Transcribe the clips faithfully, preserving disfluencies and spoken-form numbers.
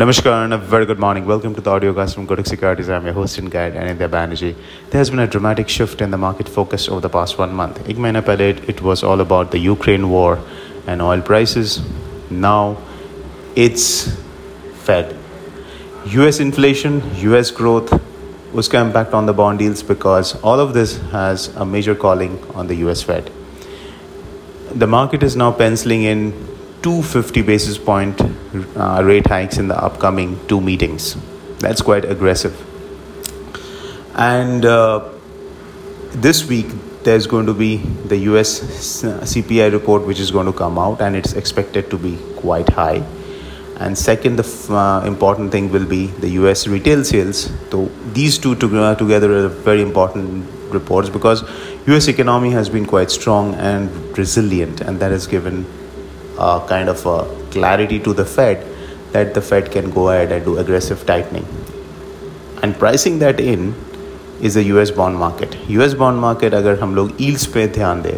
Namaskar and a very good morning. Welcome to the audiocast from Kotak Securities. I am your host and guide, Anindya Banerjee. There has been a dramatic shift in the market focus over the past one month. Ik mahina pehle it was all about the Ukraine war and oil prices. Now it's Fed. U S inflation, U S growth, uska impact on the bond yields, because all of this has a major calling on the U S Fed. The market is now penciling in two hundred fifty basis point uh, rate hikes in the upcoming two meetings. That's quite aggressive. And uh, this week, there's going to be the U S C P I report, which is going to come out, and it's expected to be quite high. And second, the f- uh, important thing will be the U S retail sales. So these two to- together are very important reports, because U S economy has been quite strong and resilient, and that has given Uh, kind of uh, clarity to the Fed that the Fed can go ahead and do aggressive tightening. And pricing that in is the U S bond market. U S bond market, agar hum log yields pe dhyan de,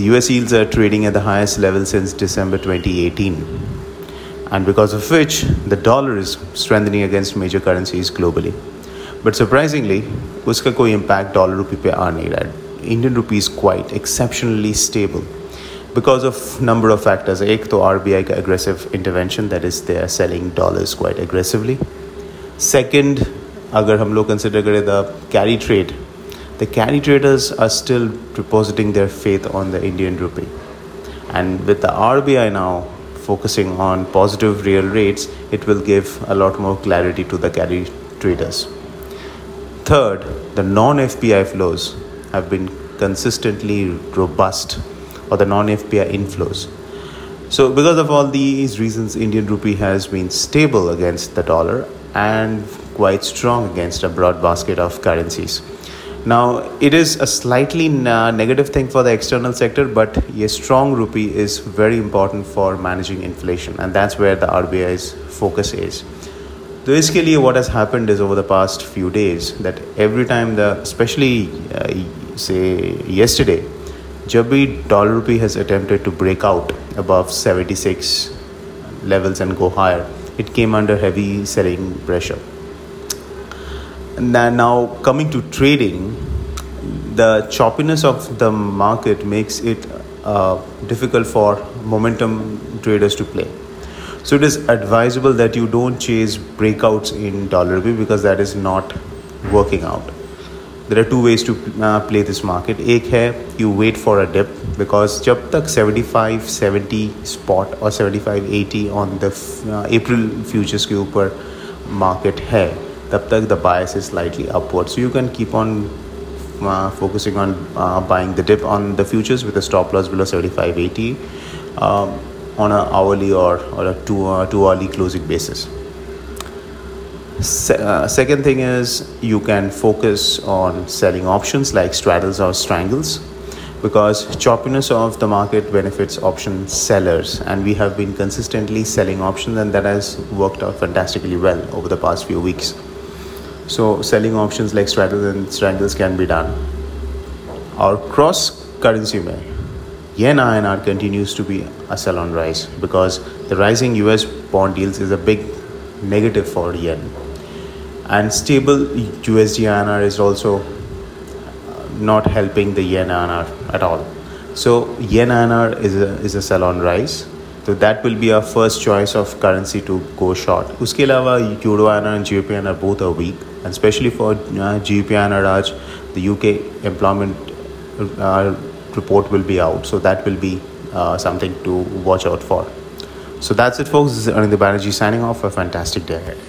the U S yields are trading at the highest level since December twenty eighteen. And because of which, the dollar is strengthening against major currencies globally. But surprisingly, uska koi impact dollar rupee pe aa nahi raha. Indian rupee is quite exceptionally stable, because of number of factors. Ek to R B I ka aggressive intervention, that is, they are selling dollars quite aggressively. Second, agar hum log consider kare the carry trade, the carry traders are still depositing their faith on the Indian rupee. And with the R B I now focusing on positive real rates, it will give a lot more clarity to the carry traders. Third, the non-F P I flows have been consistently robust, or the non-F P I inflows. So because of all these reasons, Indian rupee has been stable against the dollar and quite strong against a broad basket of currencies. Now, it is a slightly na- negative thing for the external sector, but a strong rupee is very important for managing inflation, and that's where the R B I's focus is. So basically what has happened is, over the past few days, that every time the, especially uh, say yesterday, जब भी dollar rupee has attempted to break out above seventy-six levels and go higher, it came under heavy selling pressure. And then now coming to trading, the choppiness of the market makes it uh, difficult for momentum traders to play. So it is advisable that you don't chase breakouts in dollar rupee, because that is not working out. There are two ways to uh, play this market. Ek hai, you wait for a dip, because jab tak seventy-five seventy spot or seventy-five eighty on the uh, April futures ke upar market hai, tab tak the bias is slightly upward. So you can keep on uh, focusing on uh, buying the dip on the futures with a stop loss below seventy-five eighty um, on an hourly or, or a two, uh, two hourly closing basis. Se- uh, second thing is, you can focus on selling options like straddles or strangles, because choppiness of the market benefits option sellers, and we have been consistently selling options, and that has worked out fantastically well over the past few weeks. So selling options like straddles and strangles can be done. Our cross currency mein, Yen I N R continues to be a sell on rise, because the rising U S bond yields is a big negative for Yen. And stable U S D I N R is also not helping the Yen I N R at all. So Yen I N R is a, is a sell on rise. So that will be our first choice of currency to go short. Uske alawa, Euro I N R and J P Y I N R both are weak. And especially for uh, J P Y I N R, aaj, the U K employment uh, report will be out. So that will be uh, something to watch out for. So that's it, folks. This is Anindya Banerjee signing off. A fantastic day ahead.